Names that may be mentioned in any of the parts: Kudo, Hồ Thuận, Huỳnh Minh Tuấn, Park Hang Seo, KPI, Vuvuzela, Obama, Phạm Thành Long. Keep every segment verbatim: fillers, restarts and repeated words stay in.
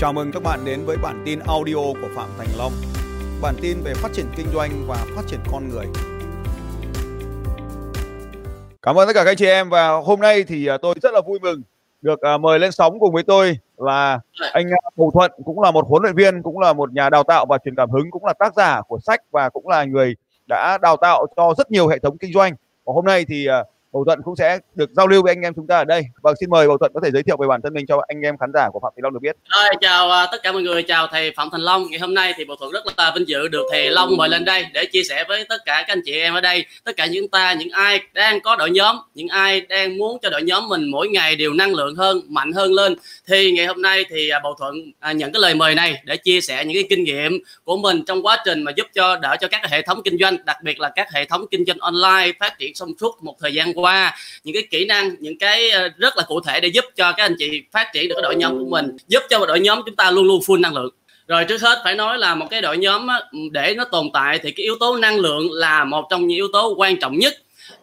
Chào mừng các bạn đến với bản tin audio của Phạm Thành Long. Bản tin về phát triển kinh doanh và phát triển con người. Cảm ơn tất cả các chị em, và hôm nay thì tôi rất là vui mừng được mời lên sóng cùng với tôi là anh Hồ Thuận, cũng là một huấn luyện viên, cũng là một nhà đào tạo và truyền cảm hứng, cũng là tác giả của sách và cũng là người đã đào tạo cho rất nhiều hệ thống kinh doanh. Và hôm nay thì Hồ Thuận cũng sẽ được giao lưu với anh em chúng ta ở đây. Vâng, xin mời Hồ Thuận có thể giới thiệu về bản thân mình cho anh em khán giả của Phạm Thành Long được biết. Rồi, chào tất cả mọi người, chào thầy Phạm Thành Long. Ngày hôm nay thì Hồ Thuận rất là vinh dự được thầy Long mời lên đây để chia sẻ với tất cả các anh chị em ở đây, tất cả những ta, những ai đang có đội nhóm, những ai đang muốn cho đội nhóm mình mỗi ngày đều năng lượng hơn, mạnh hơn lên. Thì ngày hôm nay thì Hồ Thuận nhận cái lời mời này để chia sẻ những cái kinh nghiệm của mình trong quá trình mà giúp cho đỡ cho các hệ thống kinh doanh, đặc biệt là các hệ thống kinh doanh online phát triển xong suốt một thời gian qua, những cái kỹ năng, những cái rất là cụ thể để giúp cho các anh chị phát triển được cái đội nhóm của mình, giúp cho đội nhóm chúng ta luôn luôn full năng lượng. Rồi trước hết phải nói là một cái đội nhóm để nó tồn tại thì cái yếu tố năng lượng là một trong những yếu tố quan trọng nhất.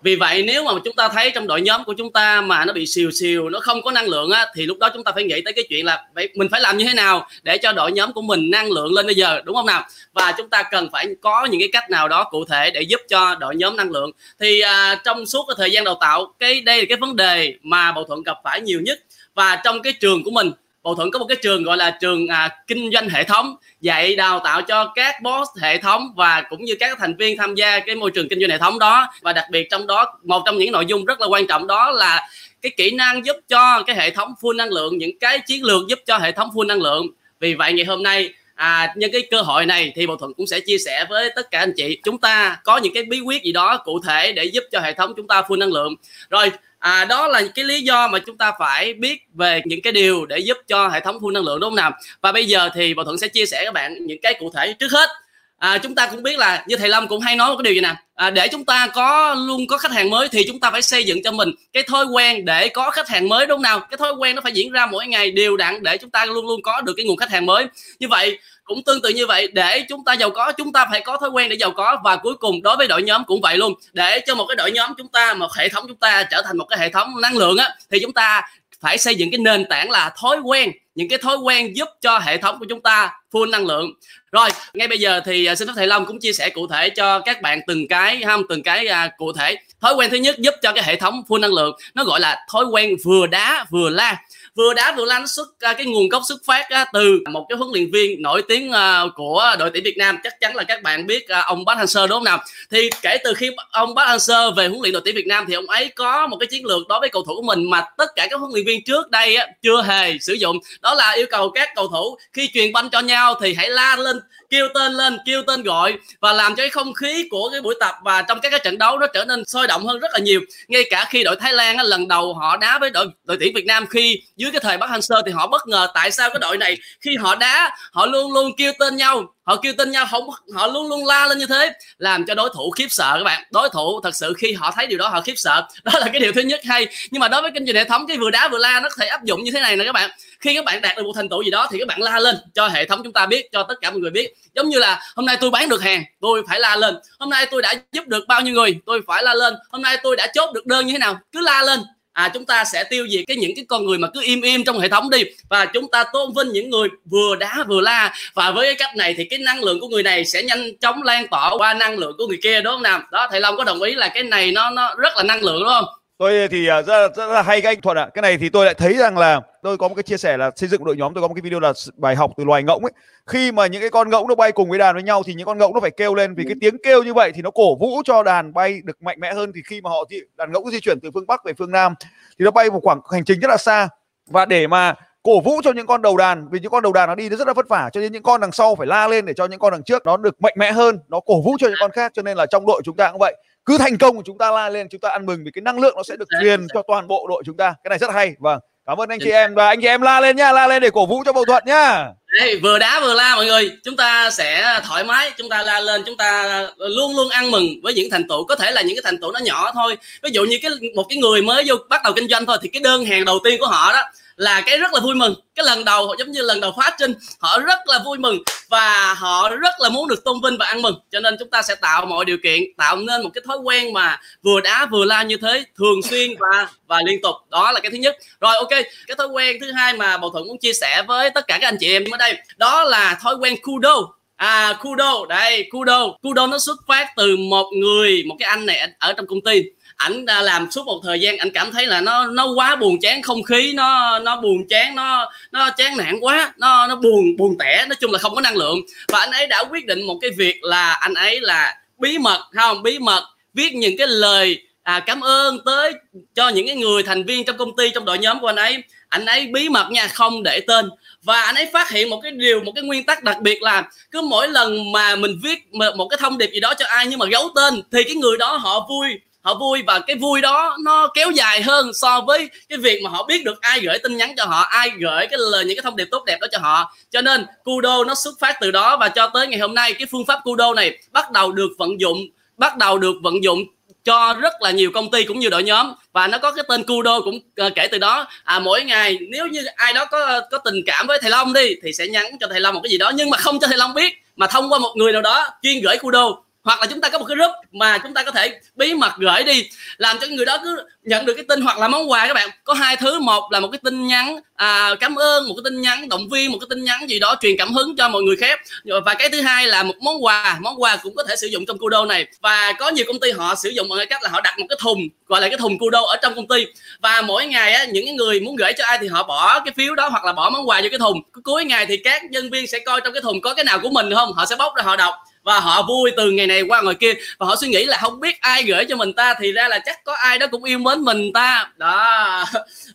Vì vậy nếu mà chúng ta thấy trong đội nhóm của chúng ta mà nó bị xìu xìu, nó không có năng lượng á, thì lúc đó chúng ta phải nghĩ tới cái chuyện là mình phải làm như thế nào để cho đội nhóm của mình năng lượng lên bây giờ, đúng không nào? Và chúng ta cần phải có những cái cách nào đó cụ thể để giúp cho đội nhóm năng lượng. Thì à, trong suốt cái thời gian đào tạo, cái đây là cái vấn đề mà Bảo Thuận gặp phải nhiều nhất. Và trong cái trường của mình, Bảo Thuận có một cái trường gọi là trường à, kinh doanh hệ thống, dạy đào tạo cho các boss hệ thống và cũng như các thành viên tham gia cái môi trường kinh doanh hệ thống đó. Và đặc biệt trong đó, một trong những nội dung rất là quan trọng đó là cái kỹ năng giúp cho cái hệ thống full năng lượng, những cái chiến lược giúp cho hệ thống full năng lượng. Vì vậy ngày hôm nay à, nhân cái cơ hội này thì Bảo Thuận cũng sẽ chia sẻ với tất cả anh chị, chúng ta có những cái bí quyết gì đó cụ thể để giúp cho hệ thống chúng ta full năng lượng. Rồi À, đó là cái lý do mà chúng ta phải biết về những cái điều để giúp cho hệ thống full năng lượng, đúng không nào? Và bây giờ thì Bảo Thuận sẽ chia sẻ các bạn những cái cụ thể. Trước hết à, chúng ta cũng biết là như thầy Lâm cũng hay nói một cái điều gì nè, à, để chúng ta có luôn có khách hàng mới thì chúng ta phải xây dựng cho mình cái thói quen để có khách hàng mới, đúng không nào? Cái thói quen nó phải diễn ra mỗi ngày đều đặn để chúng ta luôn luôn có được cái nguồn khách hàng mới. Như vậy cũng tương tự như vậy, để chúng ta giàu có chúng ta phải có thói quen để giàu có. Và cuối cùng đối với đội nhóm cũng vậy luôn, để cho một cái đội nhóm chúng ta, một hệ thống chúng ta trở thành một cái hệ thống năng lượng á, thì chúng ta phải xây dựng cái nền tảng là thói quen, những cái thói quen giúp cho hệ thống của chúng ta full năng lượng. Rồi ngay bây giờ thì xin phép thầy Long cũng chia sẻ cụ thể cho các bạn từng cái ham từng cái à, cụ thể. Thói quen thứ nhất giúp cho cái hệ thống full năng lượng, nó gọi là thói quen vừa đá vừa la. Vừa đá vừa la nó xuất cái nguồn gốc xuất phát từ một cái huấn luyện viên nổi tiếng của đội tuyển Việt Nam, chắc chắn là các bạn biết ông Park Hang Seo, đúng không nào? Thì kể từ khi ông Park Hang Seo về huấn luyện đội tuyển Việt Nam thì ông ấy có một cái chiến lược đối với cầu thủ của mình mà tất cả các huấn luyện viên trước đây chưa hề sử dụng, đó là yêu cầu các cầu thủ khi truyền banh cho nhau thì hãy la lên, kêu tên lên, kêu tên gọi, và làm cho cái không khí của cái buổi tập và trong các cái trận đấu nó trở nên sôi động hơn rất là nhiều. Ngay cả khi đội Thái Lan lần đầu họ đá với đội, đội tuyển Việt Nam khi dưới cái thời Park Hang Seo thì họ bất ngờ tại sao cái đội này khi họ đá họ luôn luôn kêu tên nhau, họ kêu tên nhau không, họ luôn luôn la lên như thế, làm cho đối thủ khiếp sợ các bạn. Đối thủ thật sự khi họ thấy điều đó họ khiếp sợ. Đó là cái điều thứ nhất hay. Nhưng mà đối với kinh doanh hệ thống, cái vừa đá vừa la nó có thể áp dụng như thế này nè các bạn. Khi các bạn đạt được một thành tựu gì đó thì các bạn la lên cho hệ thống chúng ta biết, cho tất cả mọi người biết. Giống như là hôm nay tôi bán được hàng, tôi phải la lên. Hôm nay tôi đã giúp được bao nhiêu người, tôi phải la lên. Hôm nay tôi đã chốt được đơn như thế nào, cứ la lên. À, chúng ta sẽ tiêu diệt cái những cái con người mà cứ im im trong hệ thống đi, và chúng ta tôn vinh những người vừa đá vừa la. Và với cái cách này thì cái năng lượng của người này sẽ nhanh chóng lan tỏa qua năng lượng của người kia, đúng không nào? Đó, thầy Long có đồng ý là cái này nó nó rất là năng lượng, đúng không? Tôi thì rất là, rất là hay các anh Thuận ạ. À, cái này thì tôi lại thấy rằng là tôi có một cái chia sẻ là xây dựng đội nhóm, tôi có một cái video là bài học từ loài ngỗng ấy. Khi mà những cái con ngỗng nó bay cùng với đàn với nhau thì những con ngỗng nó phải kêu lên, vì cái tiếng kêu như vậy thì nó cổ vũ cho đàn bay được mạnh mẽ hơn. Thì khi mà họ di, đàn ngỗng di chuyển từ phương Bắc về phương Nam thì nó bay một khoảng hành trình rất là xa, và để mà cổ vũ cho những con đầu đàn, vì những con đầu đàn nó đi nó rất là vất vả, cho nên những con đằng sau phải la lên để cho những con đằng trước nó được mạnh mẽ hơn, nó cổ vũ cho những con khác. Cho nên là trong đội chúng ta cũng vậy, cứ thành công chúng ta la lên, chúng ta ăn mừng, vì cái năng lượng nó sẽ được truyền cho toàn bộ đội chúng ta. Cái này rất hay. Vâng, cảm ơn anh chị em, và anh chị em la lên nhá, la lên để cổ vũ cho Bảo Thuận nhá. Đấy, vừa đá vừa la mọi người, chúng ta sẽ thoải mái, chúng ta la lên, chúng ta luôn luôn ăn mừng với những thành tựu. Có thể là những cái thành tựu nó nhỏ thôi, ví dụ như cái một cái người mới vô bắt đầu kinh doanh thôi thì cái đơn hàng đầu tiên của họ đó là cái rất là vui mừng. Cái lần đầu giống như lần đầu phát trinh, họ rất là vui mừng và họ rất là muốn được tôn vinh và ăn mừng. Cho nên chúng ta sẽ tạo mọi điều kiện, tạo nên một cái thói quen mà vừa đá vừa la như thế thường xuyên và và liên tục. Đó là cái thứ nhất. Rồi ok, cái thói quen thứ hai mà Bảo Thuận muốn chia sẻ với tất cả các anh chị em ở đây đó là thói quen kudo. À, kudo đây, kudo kudo nó xuất phát từ một người, một cái anh này ở trong công ty. Ảnh đã làm suốt một thời gian, ảnh cảm thấy là nó nó quá buồn chán, không khí nó nó buồn chán, nó nó chán nản quá, nó nó buồn buồn tẻ, nói chung là không có năng lượng. Và anh ấy đã quyết định một cái việc là anh ấy là bí mật, không bí mật viết những cái lời à, cảm ơn tới cho những cái người thành viên trong công ty, trong đội nhóm của anh ấy. Anh ấy bí mật nha, không để tên. Và anh ấy phát hiện một cái điều, một cái nguyên tắc đặc biệt là cứ mỗi lần mà mình viết một cái thông điệp gì đó cho ai nhưng mà giấu tên thì cái người đó họ vui. Họ vui và cái vui đó nó kéo dài hơn so với cái việc mà họ biết được ai gửi tin nhắn cho họ, ai gửi cái lời, những cái thông điệp tốt đẹp đó cho họ. Cho nên kudo nó xuất phát từ đó và cho tới ngày hôm nay cái phương pháp kudo này bắt đầu được vận dụng, bắt đầu được vận dụng cho rất là nhiều công ty cũng như đội nhóm. Và nó có cái tên kudo cũng kể từ đó. À, mỗi ngày nếu như ai đó có có tình cảm với thầy Long đi thì sẽ nhắn cho thầy Long một cái gì đó nhưng mà không cho thầy Long biết, mà thông qua một người nào đó chuyên gửi kudo. Hoặc là chúng ta có một cái group mà chúng ta có thể bí mật gửi đi, làm cho người đó cứ nhận được cái tin hoặc là món quà. Các bạn có hai thứ, một là một cái tin nhắn à, cảm ơn, một cái tin nhắn động viên, một cái tin nhắn gì đó truyền cảm hứng cho mọi người khác. Và cái thứ hai là một món quà, món quà cũng có thể sử dụng trong kudo này. Và có nhiều công ty họ sử dụng bằng cách là họ đặt một cái thùng, gọi là cái thùng kudo ở trong công ty, và mỗi ngày á, những người muốn gửi cho ai thì họ bỏ cái phiếu đó hoặc là bỏ món quà vô cái thùng. Cuối ngày thì các nhân viên sẽ coi trong cái thùng có cái nào của mình không, họ sẽ bóc ra họ đọc và họ vui từ ngày này qua ngày kia, và họ suy nghĩ là không biết ai gửi cho mình ta, thì ra là chắc có ai đó cũng yêu mến mình ta đó.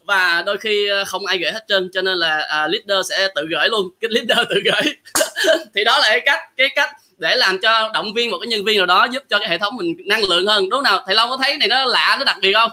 Và đôi khi không ai gửi hết trơn, cho nên là à, leader sẽ tự gửi luôn, cái leader tự gửi. Thì đó là cái cách cái cách để làm cho động viên một cái nhân viên nào đó, giúp cho cái hệ thống mình năng lượng hơn, đúng nào? Thầy Long có thấy này nó lạ, nó đặc biệt không?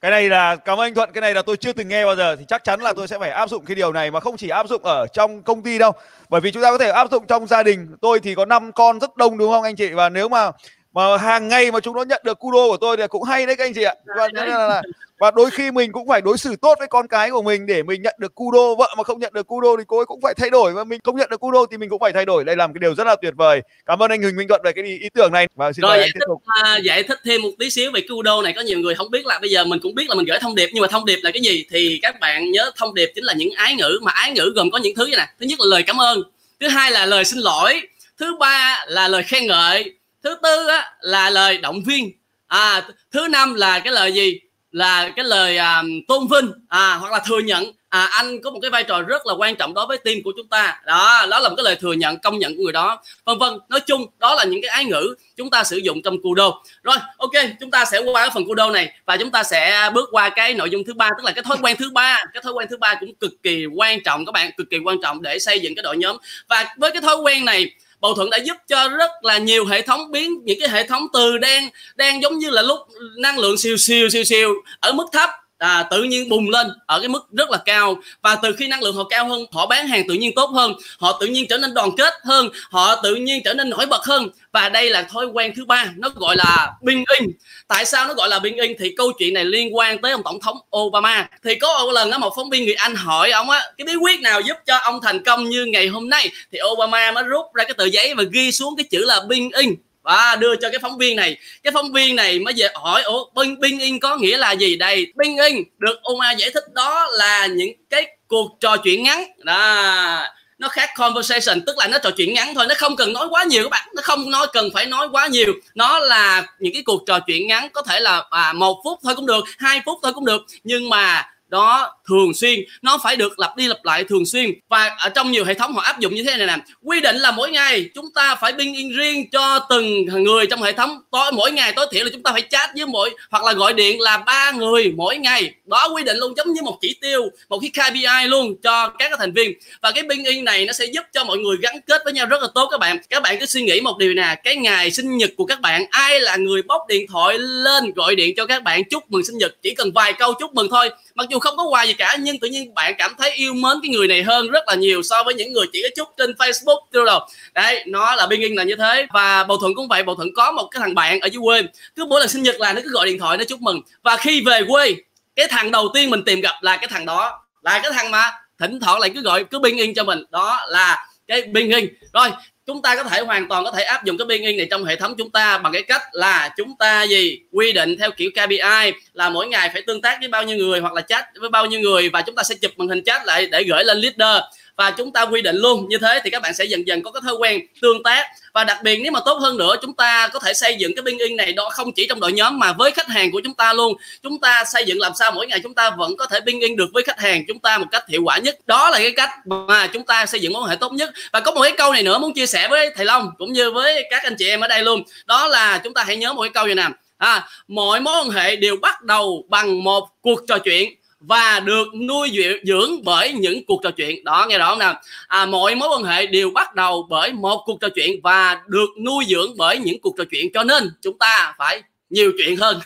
Cái này là, cảm ơn anh Thuận, cái này là tôi chưa từng nghe bao giờ, thì chắc chắn là tôi sẽ phải áp dụng cái điều này, mà không chỉ áp dụng ở trong công ty đâu, bởi vì chúng ta có thể áp dụng trong gia đình. Tôi thì có năm con rất đông, đúng không anh chị? Và nếu mà mà hàng ngày mà chúng nó nhận được kudo của tôi thì cũng hay đấy các anh chị ạ. Và, và đôi khi mình cũng phải đối xử tốt với con cái của mình để mình nhận được kudo. Vợ mà không nhận được kudo thì cô ấy cũng phải thay đổi, và mình không nhận được kudo thì mình cũng phải thay đổi. Đây là một cái điều rất là tuyệt vời. Cảm ơn anh Huỳnh Minh Tuấn về cái ý tưởng này. Và xin rồi, giải, thích, à, giải thích thêm một tí xíu về kudo này. Có nhiều người không biết là bây giờ mình cũng biết là mình gửi thông điệp, nhưng mà thông điệp là cái gì? Thì các bạn nhớ thông điệp chính là những ái ngữ, mà ái ngữ gồm có những thứ như này. Thứ nhất là lời cảm ơn, thứ hai là lời xin lỗi, thứ ba là lời khen ngợi, thứ tư á, là lời động viên, à, thứ năm là cái lời gì? Là cái lời à, tôn vinh à, hoặc là thừa nhận. À, anh có một cái vai trò rất là quan trọng đối với team của chúng ta. Đó, đó là một cái lời thừa nhận, công nhận của người đó, vân vân. Nói chung đó là những cái ái ngữ chúng ta sử dụng trong kudo. Rồi, ok, chúng ta sẽ qua cái phần kudo này và chúng ta sẽ bước qua cái nội dung thứ ba, tức là cái thói quen thứ ba. Cái thói quen thứ ba cũng cực kỳ quan trọng các bạn, cực kỳ quan trọng để xây dựng cái đội nhóm. Và với cái thói quen này, Bảo Thuận đã giúp cho rất là nhiều hệ thống, biến những cái hệ thống từ đen đen giống như là lúc năng lượng siêu siêu siêu siêu ở mức thấp à, tự nhiên bùng lên ở cái mức rất là cao. Và từ khi năng lượng họ cao hơn, họ bán hàng tự nhiên tốt hơn, họ tự nhiên trở nên đoàn kết hơn, họ tự nhiên trở nên nổi bật hơn. Và đây là thói quen thứ ba, nó gọi là bing in. Tại sao nó gọi là bing in? Thì câu chuyện này liên quan tới ông tổng thống Obama. Thì có một lần đó, một phóng viên người Anh hỏi ông á, cái bí quyết nào giúp cho ông thành công như ngày hôm nay, thì Obama mới rút ra cái tờ giấy và ghi xuống cái chữ là bing in và đưa cho cái phóng viên này. Cái phóng viên này mới về hỏi, ủa bing in có nghĩa là gì đây? Bing in được Obama giải thích đó là những cái cuộc trò chuyện ngắn đó. Nó khác conversation, tức là nó trò chuyện ngắn thôi, nó không cần nói quá nhiều các bạn, nó không nói cần phải nói quá nhiều. Nó là những cái cuộc trò chuyện ngắn, có thể là à, một phút thôi cũng được, hai phút thôi cũng được, nhưng mà đó thường xuyên, nó phải được lặp đi lặp lại thường xuyên. Và ở trong nhiều hệ thống họ áp dụng như thế này nè, quy định là mỗi ngày chúng ta phải bing in riêng cho từng người trong hệ thống. Tối mỗi ngày tối thiểu là chúng ta phải chat với mỗi, hoặc là gọi điện là ba người mỗi ngày. Đó, quy định luôn, giống như một chỉ tiêu, một cái ca pê i luôn cho các thành viên. Và cái bing in này nó sẽ giúp cho mọi người gắn kết với nhau rất là tốt các bạn. Các bạn cứ suy nghĩ một điều nè, cái ngày sinh nhật của các bạn, ai là người bóc điện thoại lên gọi điện cho các bạn chúc mừng sinh nhật, chỉ cần vài câu chúc mừng thôi, mặc dù không có quà gì cả, nhưng tự nhiên bạn cảm thấy yêu mến cái người này hơn rất là nhiều so với những người chỉ có chúc trên Facebook tiêu đầu. Đấy, nó là bing in là như thế. Và Bảo Thuận cũng vậy, Bảo Thuận có một cái thằng bạn ở dưới quê, cứ mỗi lần sinh nhật là nó cứ gọi điện thoại nó chúc mừng. Và khi về quê, cái thằng đầu tiên mình tìm gặp là cái thằng đó. là cái thằng mà thỉnh thoảng lại cứ gọi cứ binh in cho mình, đó là cái binh in. Rồi chúng ta có thể hoàn toàn có thể áp dụng cái binh in này trong hệ thống chúng ta bằng cái cách là chúng ta gì quy định theo kiểu K P I là mỗi ngày phải tương tác với bao nhiêu người hoặc là chat với bao nhiêu người, và chúng ta sẽ chụp màn hình chat lại để gửi lên leader, và chúng ta quy định luôn như thế thì các bạn sẽ dần dần có cái thói quen tương tác. Và đặc biệt nếu mà tốt hơn nữa, chúng ta có thể xây dựng cái bing in này đó không chỉ trong đội nhóm mà với khách hàng của chúng ta luôn. Chúng ta xây dựng làm sao mỗi ngày chúng ta vẫn có thể bing in được với khách hàng chúng ta một cách hiệu quả nhất. Đó là cái cách mà chúng ta xây dựng mối quan hệ tốt nhất. Và có một cái câu này nữa muốn chia sẻ với thầy Long cũng như với các anh chị em ở đây luôn, đó là chúng ta hãy nhớ một cái câu như nào à, mọi mối quan hệ đều bắt đầu bằng một cuộc trò chuyện và được nuôi dưỡng bởi những cuộc trò chuyện. Đó, nghe rõ không nào? À, mọi mối quan hệ đều bắt đầu bởi một cuộc trò chuyện và được nuôi dưỡng bởi những cuộc trò chuyện. Cho nên chúng ta phải nhiều chuyện hơn.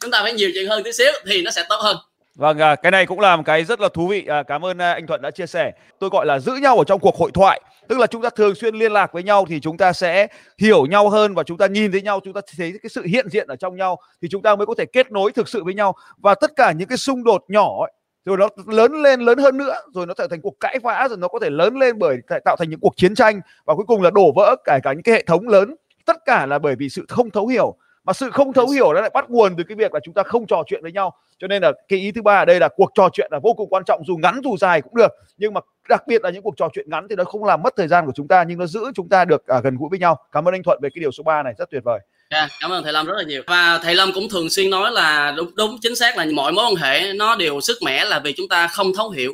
Chúng ta phải nhiều chuyện hơn tí xíu thì nó sẽ tốt hơn. Vâng, cái này cũng là một cái rất là thú vị. Cảm ơn anh Thuận đã chia sẻ. Tôi gọi là giữ nhau ở trong cuộc hội thoại. Tức là chúng ta thường xuyên liên lạc với nhau thì chúng ta sẽ hiểu nhau hơn, và chúng ta nhìn thấy nhau, chúng ta thấy cái sự hiện diện ở trong nhau thì chúng ta mới có thể kết nối thực sự với nhau. Và tất cả những cái xung đột nhỏ ấy, rồi nó lớn lên lớn hơn nữa, rồi nó trở thành cuộc cãi vã, rồi nó có thể lớn lên bởi tạo thành những cuộc chiến tranh, và cuối cùng là đổ vỡ cả, cả những cái hệ thống lớn. Tất cả là bởi vì sự không thấu hiểu. Mà sự không thấu hiểu nó lại bắt nguồn từ cái việc là chúng ta không trò chuyện với nhau. Cho nên là cái ý thứ ba ở đây là cuộc trò chuyện là vô cùng quan trọng, dù ngắn dù dài cũng được. Nhưng mà đặc biệt là những cuộc trò chuyện ngắn thì nó không làm mất thời gian của chúng ta, nhưng nó giữ chúng ta được à, gần gũi với nhau. Cảm ơn anh Thuận về cái điều số ba này, rất tuyệt vời. Yeah, cảm ơn thầy Lâm rất là nhiều. Và thầy Lâm cũng thường xuyên nói là đúng, đúng chính xác là mọi mối quan hệ nó đều sức mẻ là vì chúng ta không thấu hiểu.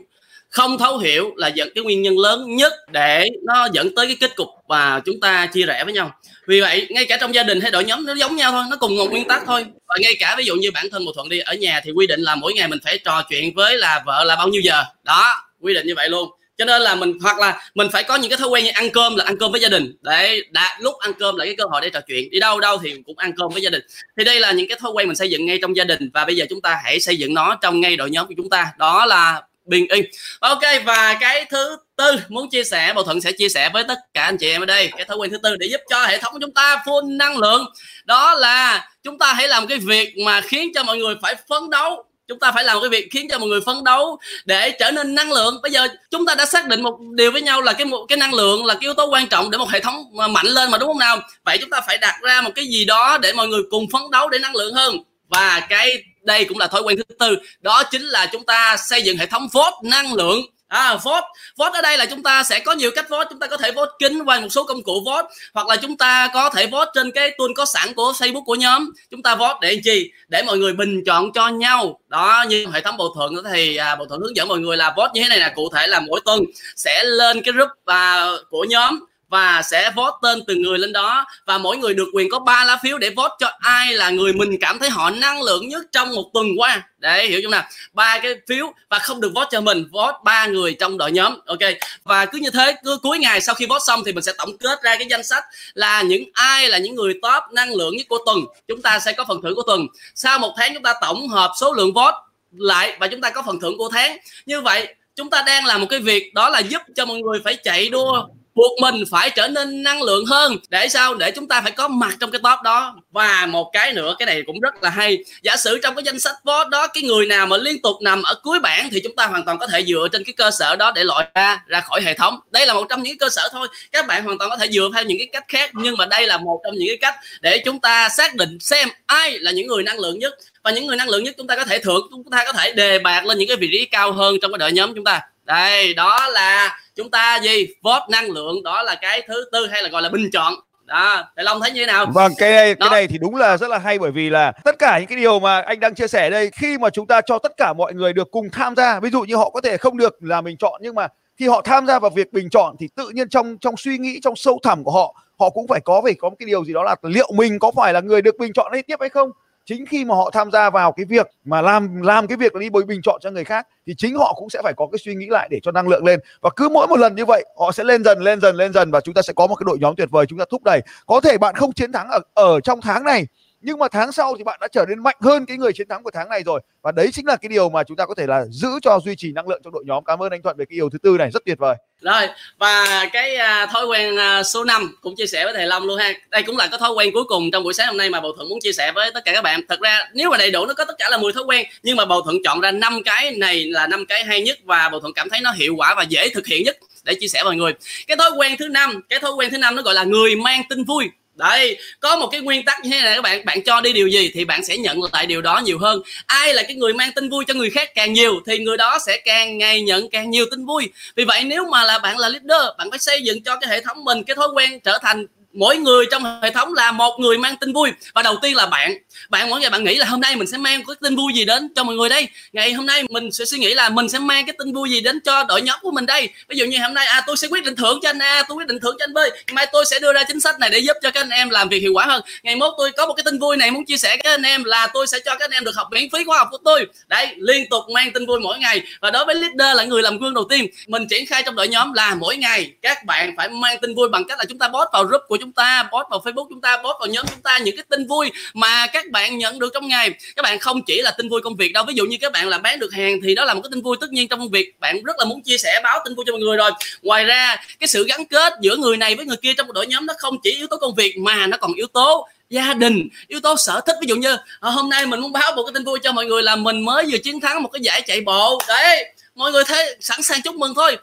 Không thấu hiểu là dẫn cái nguyên nhân lớn nhất để nó dẫn tới cái kết cục và chúng ta chia rẽ với nhau. Vì vậy ngay cả trong gia đình hay đội nhóm nó giống nhau thôi, nó cùng một nguyên tắc thôi. Và ngay cả ví dụ như bản thân một Thuận đi ở nhà thì quy định là mỗi ngày mình phải trò chuyện với là vợ là bao nhiêu giờ đó, quy định như vậy luôn. Cho nên là mình hoặc là mình phải có những cái thói quen như ăn cơm là ăn cơm với gia đình để đã, lúc ăn cơm là cái cơ hội để trò chuyện, đi đâu đâu thì cũng ăn cơm với gia đình. Thì đây là những cái thói quen mình xây dựng ngay trong gia đình, và bây giờ chúng ta hãy xây dựng nó trong ngay đội nhóm của chúng ta, đó là bình yên. Ok, và cái thứ tư muốn chia sẻ, Bảo Thuận sẽ chia sẻ với tất cả anh chị em ở đây cái thói quen thứ tư để giúp cho hệ thống của chúng ta full năng lượng, đó là chúng ta hãy làm cái việc mà khiến cho mọi người phải phấn đấu. Chúng ta phải làm cái việc khiến cho mọi người phấn đấu để trở nên năng lượng. Bây giờ chúng ta đã xác định một điều với nhau là cái một cái năng lượng là cái yếu tố quan trọng để một hệ thống mạnh lên mà, đúng không nào? Vậy chúng ta phải đặt ra một cái gì đó để mọi người cùng phấn đấu để năng lượng hơn. Và cái đây cũng là thói quen thứ tư, đó chính là chúng ta xây dựng hệ thống vote năng lượng. À, vote. Vote ở đây là chúng ta sẽ có nhiều cách vote. Chúng ta có thể vote kín qua một số công cụ vote, hoặc là chúng ta có thể vote trên cái tool có sẵn của Facebook của nhóm. Chúng ta vote để làm gì? Để mọi người bình chọn cho nhau. Đó, như hệ thống Bầu Thuận thì à, Bầu Thuận hướng dẫn mọi người là vote như thế này là cụ thể là mỗi tuần sẽ lên cái group à, của nhóm và sẽ vote tên từng người lên đó, và mỗi người được quyền có ba lá phiếu để vote cho ai là người mình cảm thấy họ năng lượng nhất trong một tuần qua. Để hiểu chung nào, ba cái phiếu, và không được vote cho mình, vote ba người trong đội nhóm. Ok, và cứ như thế, cứ cuối ngày sau khi vote xong thì mình sẽ tổng kết ra cái danh sách là những ai là những người top năng lượng nhất của tuần. Chúng ta sẽ có phần thưởng của tuần. Sau một tháng chúng ta tổng hợp số lượng vote lại và chúng ta có phần thưởng của tháng. Như vậy chúng ta đang làm một cái việc, đó là giúp cho mọi người phải chạy đua, buộc mình phải trở nên năng lượng hơn. Để sao? Để chúng ta phải có mặt trong cái top đó. Và một cái nữa, cái này cũng rất là hay. Giả sử trong cái danh sách vote đó, cái người nào mà liên tục nằm ở cuối bảng thì chúng ta hoàn toàn có thể dựa trên cái cơ sở đó để loại ra ra khỏi hệ thống. Đây là một trong những cơ sở thôi. Các bạn hoàn toàn có thể dựa theo những cái cách khác, nhưng mà đây là một trong những cái cách để chúng ta xác định xem ai là những người năng lượng nhất. Và những người năng lượng nhất chúng ta có thể thưởng, chúng ta có thể đề bạt lên những cái vị trí cao hơn trong cái đội nhóm chúng ta. Đây, đó là chúng ta gì vote năng lượng, đó là cái thứ tư hay là gọi là bình chọn. Đó, thầy Long thấy như thế nào? Vâng, cái này, cái này thì đúng là rất là hay, bởi vì là tất cả những cái điều mà anh đang chia sẻ đây, khi mà chúng ta cho tất cả mọi người được cùng tham gia, ví dụ như họ có thể không được là mình chọn, nhưng mà khi họ tham gia vào việc bình chọn thì tự nhiên trong trong suy nghĩ, trong sâu thẳm của họ, họ cũng phải có phải có một cái điều gì đó là liệu mình có phải là người được bình chọn hay tiếp hay không. Chính khi mà họ tham gia vào cái việc mà làm làm cái việc đi bồi bình chọn cho người khác thì chính họ cũng sẽ phải có cái suy nghĩ lại để cho năng lượng lên, và cứ mỗi một lần như vậy họ sẽ lên dần lên dần lên dần và chúng ta sẽ có một cái đội nhóm tuyệt vời, chúng ta thúc đẩy. Có thể bạn không chiến thắng ở ở trong tháng này nhưng mà tháng sau thì bạn đã trở nên mạnh hơn cái người chiến thắng của tháng này rồi, và đấy chính là cái điều mà chúng ta có thể là giữ cho duy trì năng lượng trong đội nhóm. Cảm ơn anh Thuận về cái điều thứ tư này, rất tuyệt vời rồi. Và cái uh, thói quen uh, số năm cũng chia sẻ với thầy Long luôn ha, đây cũng là cái thói quen cuối cùng trong buổi sáng hôm nay mà Bầu Thuận muốn chia sẻ với tất cả các bạn. Thật ra nếu mà đầy đủ nó có tất cả là mười thói quen, nhưng mà Bầu Thuận chọn ra năm cái này là năm cái hay nhất và Bầu Thuận cảm thấy nó hiệu quả và dễ thực hiện nhất để chia sẻ với mọi người. Cái thói quen thứ năm, cái thói quen thứ năm nó gọi là người mang tin vui. Đấy, có một cái nguyên tắc như thế này các bạn, bạn cho đi điều gì thì bạn sẽ nhận lại điều đó nhiều hơn. Ai là cái người mang tin vui cho người khác càng nhiều thì người đó sẽ càng ngày nhận càng nhiều tin vui. Vì vậy nếu mà là bạn là leader, bạn phải xây dựng cho cái hệ thống mình cái thói quen trở thành mỗi người trong hệ thống là một người mang tin vui. Và đầu tiên là bạn bạn mỗi ngày bạn nghĩ là hôm nay mình sẽ mang cái tin vui gì đến cho mọi người đây, ngày hôm nay mình sẽ suy nghĩ là mình sẽ mang cái tin vui gì đến cho đội nhóm của mình đây. Ví dụ như hôm nay à, tôi sẽ quyết định thưởng cho anh A, tôi quyết định thưởng cho anh B, mai tôi sẽ đưa ra chính sách này để giúp cho các anh em làm việc hiệu quả hơn, ngày mốt tôi có một cái tin vui này muốn chia sẻ với các anh em là tôi sẽ cho các anh em được học miễn phí khóa học của tôi. Đấy, liên tục mang tin vui mỗi ngày. Và đối với leader là người làm gương đầu tiên mình triển khai trong đội nhóm là mỗi ngày các bạn phải mang tin vui bằng cách là chúng ta post vào group của chúng ta, post vào Facebook chúng ta, post vào nhóm chúng ta những cái tin vui mà các bạn nhận được trong ngày. Các bạn không chỉ là tin vui công việc đâu, ví dụ như các bạn là bán được hàng thì đó là một cái tin vui tất nhiên trong công việc, bạn rất là muốn chia sẻ báo tin vui cho mọi người rồi. Ngoài ra cái sự gắn kết giữa người này với người kia trong đội nhóm nó không chỉ yếu tố công việc mà nó còn yếu tố gia đình, yếu tố sở thích. Ví dụ như hôm nay mình muốn báo một cái tin vui cho mọi người là mình mới vừa chiến thắng một cái giải chạy bộ đấy, mọi người thấy sẵn sàng chúc mừng thôi.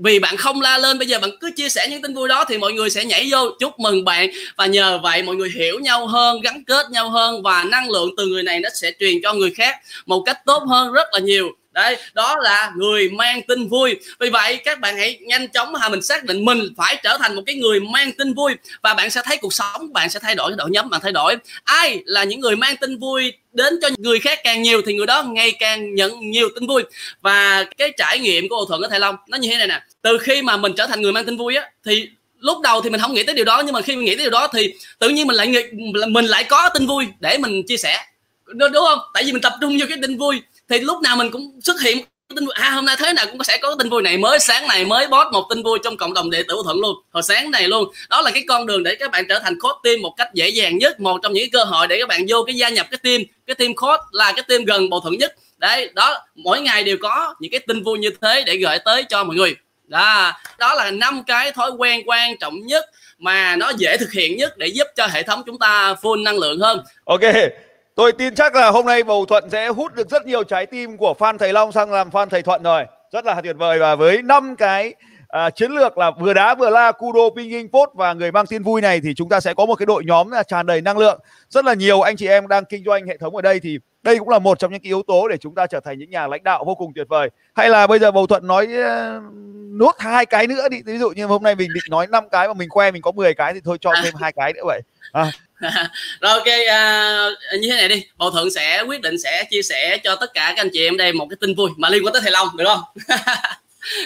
Vì bạn không la lên, bây giờ bạn cứ chia sẻ những tin vui đó thì mọi người sẽ nhảy vô chúc mừng bạn. Và nhờ vậy mọi người hiểu nhau hơn, gắn kết nhau hơn, và năng lượng từ người này nó sẽ truyền cho người khác một cách tốt hơn rất là nhiều. Đấy, đó là người mang tin vui. Vì vậy các bạn hãy nhanh chóng mà mình xác định mình phải trở thành một cái người mang tin vui, và bạn sẽ thấy cuộc sống bạn sẽ thay đổi, đội nhóm bạn thay đổi. Ai là những người mang tin vui đến cho người khác càng nhiều thì người đó ngày càng nhận nhiều tin vui. Và cái trải nghiệm của Hồ Thuận với thầy Long nó như thế này nè, từ khi mà mình trở thành người mang tin vui á thì lúc đầu thì mình không nghĩ tới điều đó, nhưng mà khi mình nghĩ tới điều đó thì tự nhiên mình lại nghĩ, mình lại có tin vui để mình chia sẻ, đúng không? Tại vì mình tập trung vô cái tin vui thì lúc nào mình cũng xuất hiện tin vui. À, hôm nay thế nào cũng sẽ có tin vui này, mới sáng này mới post một tin vui trong cộng đồng đệ tử Hồ Thuận luôn, hồi sáng này luôn. Đó là cái con đường để các bạn trở thành coach team một cách dễ dàng nhất, một trong những cơ hội để các bạn vô cái gia nhập cái team cái team coach là cái team gần Bầu Thuận nhất. Đấy, đó, mỗi ngày đều có những cái tin vui như thế để gửi tới cho mọi người. Đó, đó là năm cái thói quen quan trọng nhất mà nó dễ thực hiện nhất để giúp cho hệ thống chúng ta full năng lượng hơn. Ok. Tôi tin chắc là hôm nay Bầu Thuận sẽ hút được rất nhiều trái tim của fan thầy Long sang làm fan thầy Thuận rồi. Rất là tuyệt vời. Và với năm cái à, chiến lược là vừa đá vừa la, kudo, pinging, post và người mang tin vui này thì chúng ta sẽ có một cái đội nhóm là tràn đầy năng lượng. Rất là nhiều anh chị em đang kinh doanh hệ thống ở đây thì đây cũng là một trong những cái yếu tố để chúng ta trở thành những nhà lãnh đạo vô cùng tuyệt vời. Hay là bây giờ Bầu Thuận nói nốt hai cái nữa đi. Ví dụ như hôm nay mình định nói năm cái mà mình khoe mình có mười cái thì thôi cho thêm hai cái nữa vậy. À. Rồi ok, uh, như thế này đi, Bầu Thuận sẽ quyết định sẽ chia sẻ cho tất cả các anh chị em đây một cái tin vui mà liên quan tới thầy Long, được không?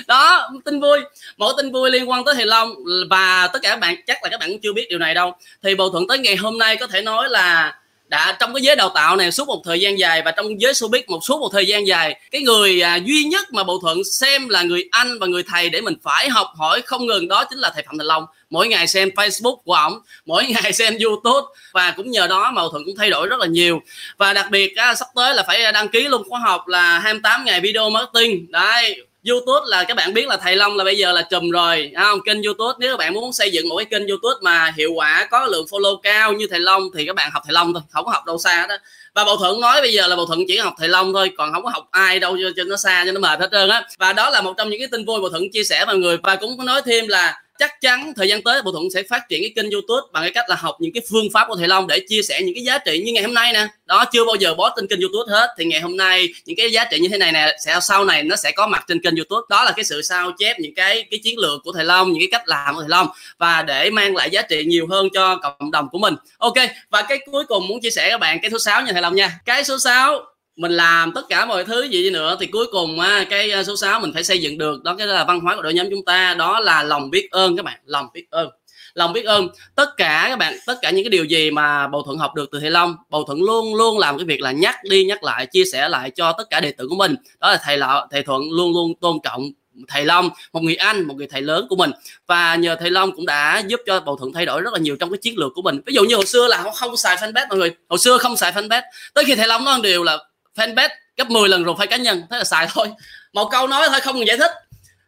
Đó, tin vui, mỗi tin vui liên quan tới thầy Long. Và tất cả các bạn chắc là các bạn cũng chưa biết điều này đâu. Thì Bầu Thuận tới ngày hôm nay có thể nói là đã trong cái giới đào tạo này suốt một thời gian dài và trong giới showbiz một suốt một thời gian dài, cái người à, duy nhất mà Bầu Thuận xem là người anh và người thầy để mình phải học hỏi không ngừng đó chính là thầy Phạm Thành Long. Mỗi ngày xem Facebook của ổng, mỗi ngày xem YouTube, và cũng nhờ đó mà Bầu Thuận cũng thay đổi rất là nhiều. Và đặc biệt á, sắp tới là phải đăng ký luôn khóa học là hai mươi tám ngày video marketing. Đấy, YouTube là các bạn biết là thầy Long là bây giờ là trùm rồi, không? Kênh YouTube, nếu các bạn muốn xây dựng một cái kênh YouTube mà hiệu quả, có lượng follow cao như thầy Long thì các bạn học thầy Long thôi, không có học đâu xa đó. Và Bầu Thuận nói bây giờ là Bầu Thuận chỉ học thầy Long thôi, còn không có học ai đâu cho, cho nó xa, cho nó mệt hết trơn á. Và đó là một trong những cái tin vui Bầu Thuận chia sẻ với mọi người. Và cũng có nói thêm là chắc chắn thời gian tới Bầu Thuận sẽ phát triển cái kênh YouTube bằng cái cách là học những cái phương pháp của thầy Long để chia sẻ những cái giá trị như ngày hôm nay nè. Đó, chưa bao giờ post trên kênh YouTube hết, thì ngày hôm nay những cái giá trị như thế này nè sẽ sau này nó sẽ có mặt trên kênh YouTube. Đó là cái sự sao chép những cái cái chiến lược của thầy Long, những cái cách làm của thầy Long, và để mang lại giá trị nhiều hơn cho cộng đồng của mình. Ok, và cái cuối cùng muốn chia sẻ các bạn cái số sáu nha thầy Long nha. Cái số sáu, mình làm tất cả mọi thứ gì nữa thì cuối cùng cái số sáu mình phải xây dựng được, đó cái là văn hóa của đội nhóm chúng ta, đó là lòng biết ơn các bạn. Lòng biết ơn, lòng biết ơn tất cả các bạn, tất cả những cái điều gì mà Bầu Thuận học được từ thầy Long, Bầu Thuận luôn luôn làm cái việc là nhắc đi nhắc lại, chia sẻ lại cho tất cả đệ tử của mình. Đó là thầy Lọ, thầy Thuận luôn luôn tôn trọng thầy Long, một người anh, một người thầy lớn của mình. Và nhờ thầy Long cũng đã giúp cho Bầu Thuận thay đổi rất là nhiều trong cái chiến lược của mình. Ví dụ như hồi xưa là họ không xài fanpage mọi người, hồi xưa không xài fanpage, tới khi thầy Long nói một điều là fanpage gấp mười lần rồi phải cá nhân, thế là xài thôi, một câu nói thôi, không cần giải thích.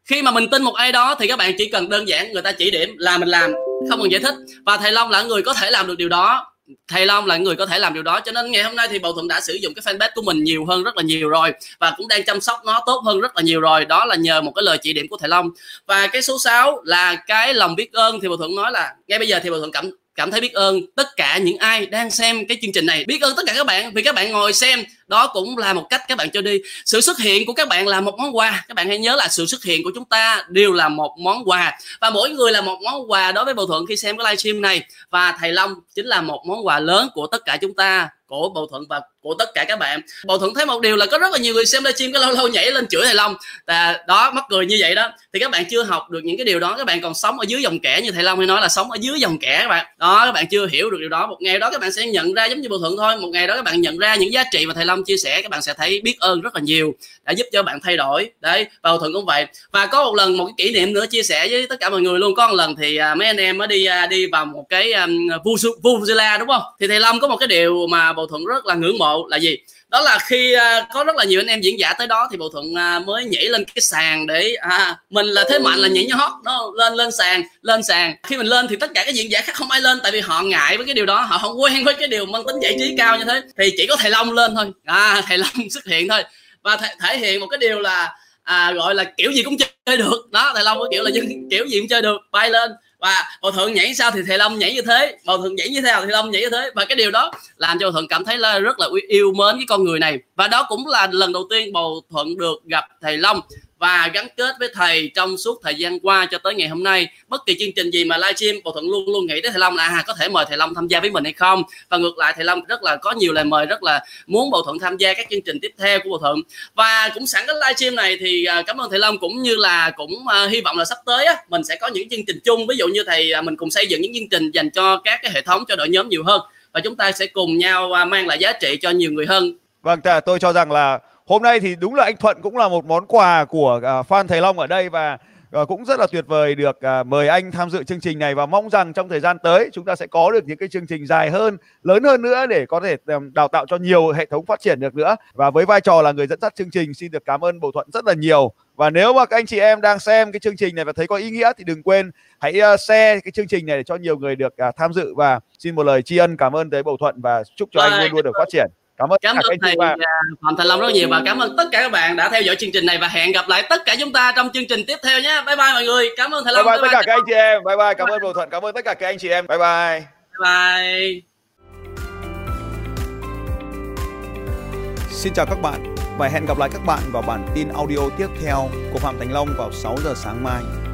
Khi mà mình tin một ai đó thì các bạn chỉ cần đơn giản người ta chỉ điểm là mình làm, không cần giải thích. Và thầy Long là người có thể làm được điều đó, thầy Long là người có thể làm điều đó, cho nên ngày hôm nay thì Bầu Thuận đã sử dụng cái fanpage của mình nhiều hơn rất là nhiều rồi, và cũng đang chăm sóc nó tốt hơn rất là nhiều rồi. Đó là nhờ một cái lời chỉ điểm của thầy Long. Và cái số sáu là cái lòng biết ơn. Thì Bầu Thuận nói là ngay bây giờ thì Bầu Thuận cảm cảm thấy biết ơn tất cả những ai đang xem cái chương trình này, biết ơn tất cả các bạn, vì các bạn ngồi xem đó cũng là một cách các bạn cho đi. Sự xuất hiện của các bạn là một món quà, các bạn hãy nhớ là sự xuất hiện của chúng ta đều là một món quà, và mỗi người là một món quà đối với Bầu Thuận khi xem cái livestream này. Và thầy Long chính là một món quà lớn của tất cả chúng ta, của Bầu Thuận và của tất cả các bạn. Bầu Thuận thấy một điều là có rất là nhiều người xem livestream cái lâu lâu nhảy lên chửi thầy Long, và đó mắc cười như vậy đó. Thì các bạn chưa học được những cái điều đó, các bạn còn sống ở dưới dòng kẻ, như thầy Long hay nói là sống ở dưới dòng kẻ các bạn. Đó, các bạn chưa hiểu được điều đó. Một ngày đó các bạn sẽ nhận ra giống như Bầu Thuận thôi, một ngày đó các bạn nhận ra những giá trị mà thầy Long chia sẻ, các bạn sẽ thấy biết ơn rất là nhiều đã giúp cho bạn thay đổi. Đấy, Bầu Thuận cũng vậy. Và có một lần một cái kỷ niệm nữa chia sẻ với tất cả mọi người luôn. Có một lần thì mấy anh em mới đi đi vào một cái Vuvuzela, đúng không? Thì thầy Long có một cái điều mà Bầu Thuận rất là ngưỡng mộ là gì? Đó là khi có rất là nhiều anh em diễn giả tới đó thì Bầu Thuận mới nhảy lên cái sàn để à, mình là thế mạnh là nhảy nhót nó lên lên sàn lên sàn. Khi mình lên thì tất cả các diễn giả khác không ai lên, tại vì họ ngại với cái điều đó, họ không quen với cái điều mang tính giải trí cao như thế, thì chỉ có thầy Long lên thôi. À, thầy Long xuất hiện thôi và th thể hiện một cái điều là à, gọi là kiểu gì cũng chơi được đó. Thầy Long có kiểu là kiểu gì cũng chơi được, bay lên. Và Bầu Thuận nhảy sao thì thầy Long nhảy như thế, Bầu Thuận nhảy như thế nào thì thầy Long nhảy như thế. Và cái điều đó làm cho Bầu Thuận cảm thấy là rất là yêu mến cái con người này. Và đó cũng là lần đầu tiên Bầu Thuận được gặp thầy Long và gắn kết với thầy trong suốt thời gian qua cho tới ngày hôm nay. Bất kỳ chương trình gì mà livestream, Bầu Thuận luôn luôn nghĩ tới thầy Long là à, có thể mời thầy Long tham gia với mình hay không. Và ngược lại, thầy Long rất là có nhiều lời mời, rất là muốn Bầu Thuận tham gia các chương trình tiếp theo của Bầu Thuận. Và cũng sẵn cái livestream này thì cảm ơn thầy Long, cũng như là cũng hy vọng là sắp tới á, mình sẽ có những chương trình chung. Ví dụ như thầy mình cùng xây dựng những chương trình dành cho các cái hệ thống cho đội nhóm nhiều hơn, và chúng ta sẽ cùng nhau mang lại giá trị cho nhiều người hơn. Vâng, tôi cho rằng là hôm nay thì đúng là anh Thuận cũng là một món quà của fan thầy Long ở đây, và cũng rất là tuyệt vời được mời anh tham dự chương trình này. Và mong rằng trong thời gian tới chúng ta sẽ có được những cái chương trình dài hơn, lớn hơn nữa để có thể đào tạo cho nhiều hệ thống phát triển được nữa. Và với vai trò là người dẫn dắt chương trình, xin được cảm ơn Bầu Thuận rất là nhiều. Và nếu mà các anh chị em đang xem cái chương trình này và thấy có ý nghĩa thì đừng quên hãy share cái chương trình này để cho nhiều người được tham dự. Và xin một lời tri ân cảm ơn tới Bầu Thuận và chúc cho à, anh luôn luôn được phát triển. Cảm ơn, cảm ơn thầy Phạm Thành Long rất nhiều, và cảm ơn tất cả các bạn đã theo dõi chương trình này, và hẹn gặp lại tất cả chúng ta trong chương trình tiếp theo nhé. Bye bye mọi người, cảm ơn thầy Long, bye bye, bye tất bye. cả các anh chị em, bye bye, cảm bye. ơn Bầu Thuận, cảm ơn tất cả các anh chị em, bye bye, bye bye. Xin chào các bạn và hẹn gặp lại các bạn vào bản tin audio tiếp theo của Phạm Thành Long vào sáu giờ sáng mai.